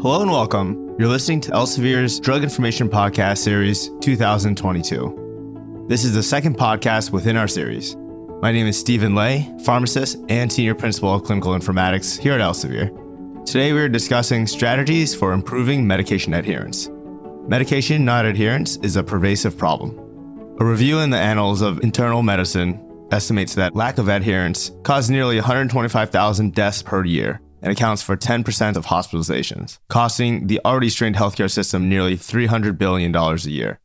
Hello and welcome. You're listening to Elsevier's Drug Information Podcast Series 2022. This is the second podcast within our series. My name is Stephen Lay, pharmacist and senior principal of clinical informatics here at Elsevier. Today we are discussing strategies for improving medication adherence. Medication non-adherence is a pervasive problem. A review in the Annals of Internal Medicine estimates that lack of adherence caused nearly 125,000 deaths per year, and accounts for 10% of hospitalizations, costing the already strained healthcare system nearly $300 billion a year.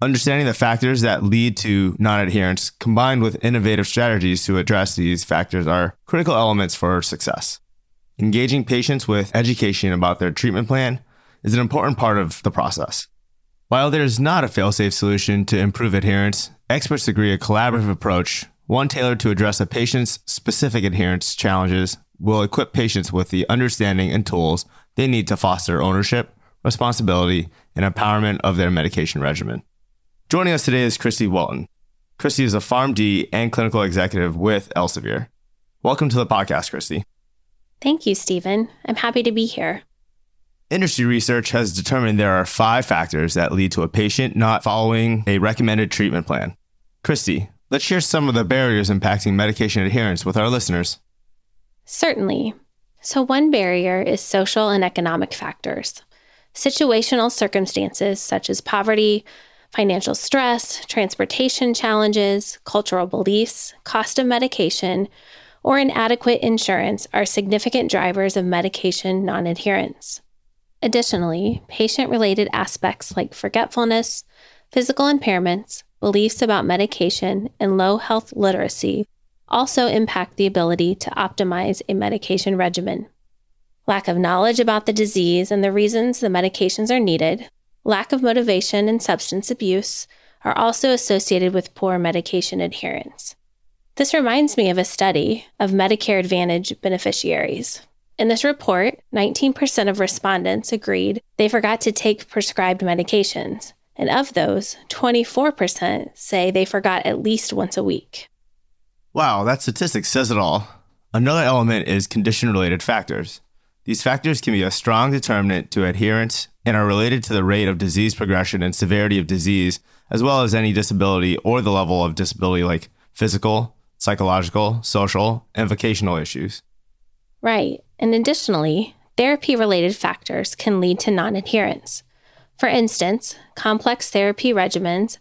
Understanding the factors that lead to non-adherence, combined with innovative strategies to address these factors, are critical elements for success. Engaging patients with education about their treatment plan is an important part of the process. While there is not a fail-safe solution to improve adherence, experts agree a collaborative approach, one tailored to address a patient's specific adherence challenges, will equip patients with the understanding and tools they need to foster ownership, responsibility, and empowerment of their medication regimen. Joining us today is Christy Walton. Christy is a PharmD and clinical executive with Elsevier. Welcome to the podcast, Christy. Thank you, Stephen. I'm happy to be here. Industry research has determined there are 5 factors that lead to a patient not following a recommended treatment plan. Christy, let's share some of the barriers impacting medication adherence with our listeners. Certainly. So one barrier is social and economic factors. Situational circumstances such as poverty, financial stress, transportation challenges, cultural beliefs, cost of medication, or inadequate insurance are significant drivers of medication non-adherence. Additionally, patient-related aspects like forgetfulness, physical impairments, beliefs about medication, and low health literacy also impact the ability to optimize a medication regimen. Lack of knowledge about the disease and the reasons the medications are needed, lack of motivation and substance abuse are also associated with poor medication adherence. This reminds me of a study of Medicare Advantage beneficiaries. In this report, 19% of respondents agreed they forgot to take prescribed medications, and of those, 24% say they forgot at least once a week. Wow, that statistic says it all. Another element is condition-related factors. These factors can be a strong determinant to adherence and are related to the rate of disease progression and severity of disease, as well as any disability or the level of disability like physical, psychological, social, and vocational issues. Right, and additionally, therapy-related factors can lead to non-adherence. For instance, complex therapy regimens,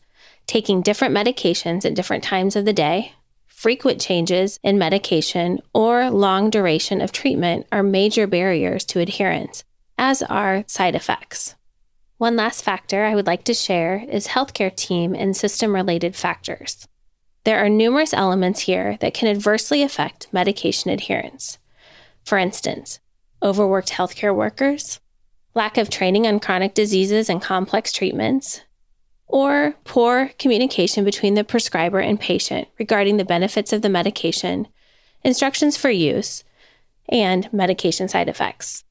taking different medications at different times of the day, frequent changes in medication, or long duration of treatment are major barriers to adherence, as are side effects. One last factor I would like to share is healthcare team and system-related factors. There are numerous elements here that can adversely affect medication adherence. For instance, overworked healthcare workers, lack of training on chronic diseases and complex treatments, or poor communication between the prescriber and patient regarding the benefits of the medication, instructions for use, and medication side effects.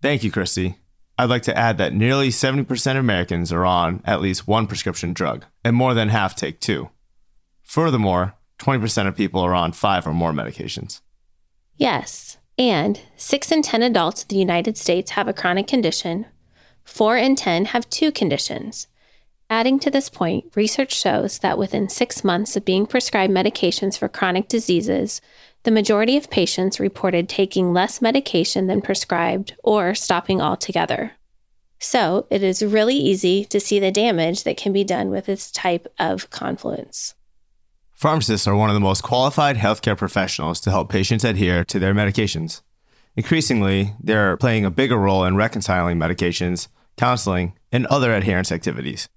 Thank you, Christy. I'd like to add that nearly 70% of Americans are on at least one prescription drug, and more than half take 2. Furthermore, 20% of people are on 5 or more medications. Yes, and 6 in 10 adults in the United States have a chronic condition. 4 in 10 have 2 conditions. Adding to this point, research shows that within 6 months of being prescribed medications for chronic diseases, the majority of patients reported taking less medication than prescribed or stopping altogether. So it is really easy to see the damage that can be done with this type of confluence. Pharmacists are one of the most qualified healthcare professionals to help patients adhere to their medications. Increasingly, they're playing a bigger role in reconciling medications, counseling, and other adherence activities.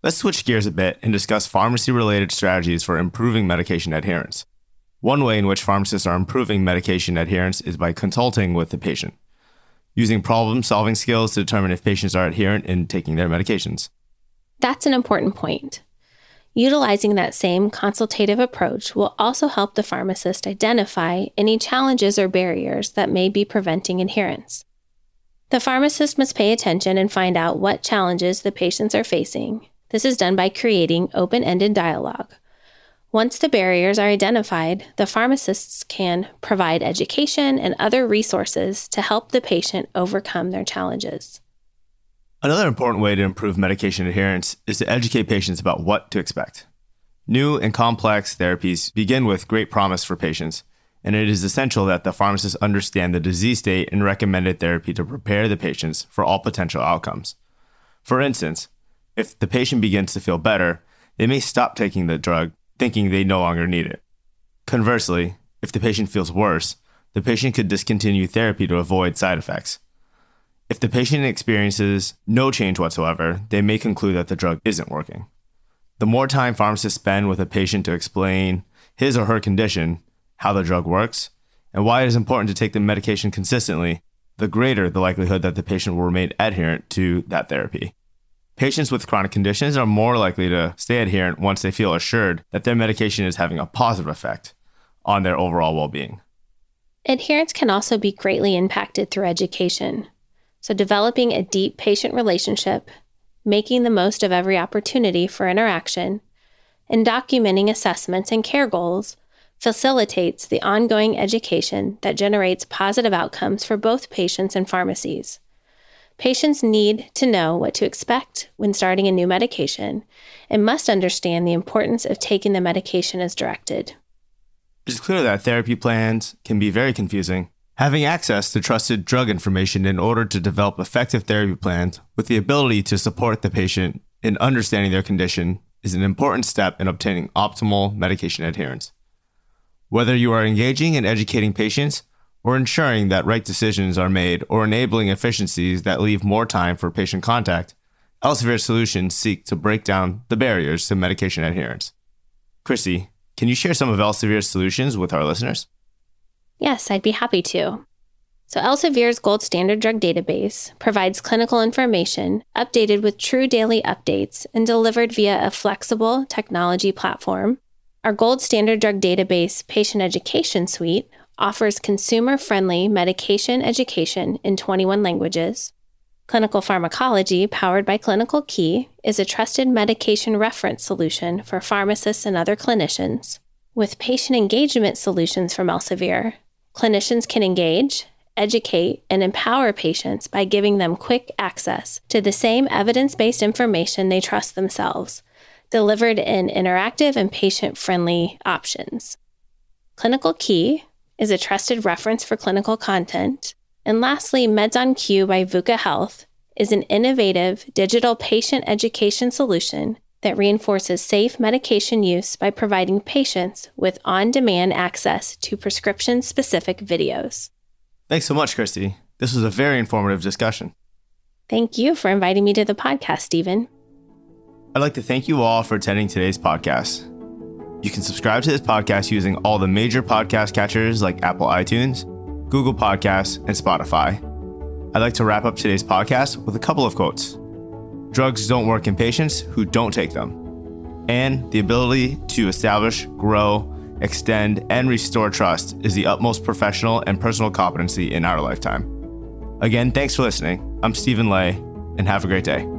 Let's switch gears a bit and discuss pharmacy-related strategies for improving medication adherence. One way in which pharmacists are improving medication adherence is by consulting with the patient, using problem-solving skills to determine if patients are adherent in taking their medications. That's an important point. Utilizing that same consultative approach will also help the pharmacist identify any challenges or barriers that may be preventing adherence. The pharmacist must pay attention and find out what challenges the patients are facing. This is done by creating open-ended dialogue. Once the barriers are identified, the pharmacists can provide education and other resources to help the patient overcome their challenges. Another important way to improve medication adherence is to educate patients about what to expect. New and complex therapies begin with great promise for patients, and it is essential that the pharmacists understand the disease state and recommended therapy to prepare the patients for all potential outcomes. For instance, if the patient begins to feel better, they may stop taking the drug, thinking they no longer need it. Conversely, if the patient feels worse, the patient could discontinue therapy to avoid side effects. If the patient experiences no change whatsoever, they may conclude that the drug isn't working. The more time pharmacists spend with a patient to explain his or her condition, how the drug works, and why it is important to take the medication consistently, the greater the likelihood that the patient will remain adherent to that therapy. Patients with chronic conditions are more likely to stay adherent once they feel assured that their medication is having a positive effect on their overall well-being. Adherence can also be greatly impacted through education. So developing a deep patient relationship, making the most of every opportunity for interaction, and documenting assessments and care goals facilitates the ongoing education that generates positive outcomes for both patients and pharmacies. Patients need to know what to expect when starting a new medication and must understand the importance of taking the medication as directed. It is clear that therapy plans can be very confusing. Having access to trusted drug information in order to develop effective therapy plans with the ability to support the patient in understanding their condition is an important step in obtaining optimal medication adherence. Whether you are engaging and educating patients or ensuring that right decisions are made or enabling efficiencies that leave more time for patient contact, Elsevier solutions seek to break down the barriers to medication adherence. Christy, can you share some of Elsevier's solutions with our listeners? Yes, I'd be happy to. So Elsevier's Gold Standard Drug Database provides clinical information updated with true daily updates and delivered via a flexible technology platform. Our Gold Standard Drug Database Patient Education Suite offers consumer-friendly medication education in 21 languages. Clinical Pharmacology, powered by Clinical Key, is a trusted medication reference solution for pharmacists and other clinicians. With patient engagement solutions from Elsevier, clinicians can engage, educate, and empower patients by giving them quick access to the same evidence-based information they trust themselves, delivered in interactive and patient-friendly options. Clinical Key is a trusted reference for clinical content. And lastly, Meds on Q by VUCA Health is an innovative digital patient education solution that reinforces safe medication use by providing patients with on-demand access to prescription-specific videos. Thanks so much, Christy. This was a very informative discussion. Thank you for inviting me to the podcast, Stephen. I'd like to thank you all for attending today's podcast. You can subscribe to this podcast using all the major podcast catchers like Apple iTunes, Google Podcasts, and Spotify. I'd like to wrap up today's podcast with a couple of quotes. Drugs don't work in patients who don't take them. And the ability to establish, grow, extend, and restore trust is the utmost professional and personal competency in our lifetime. Again, thanks for listening. I'm Stephen Lay, and have a great day.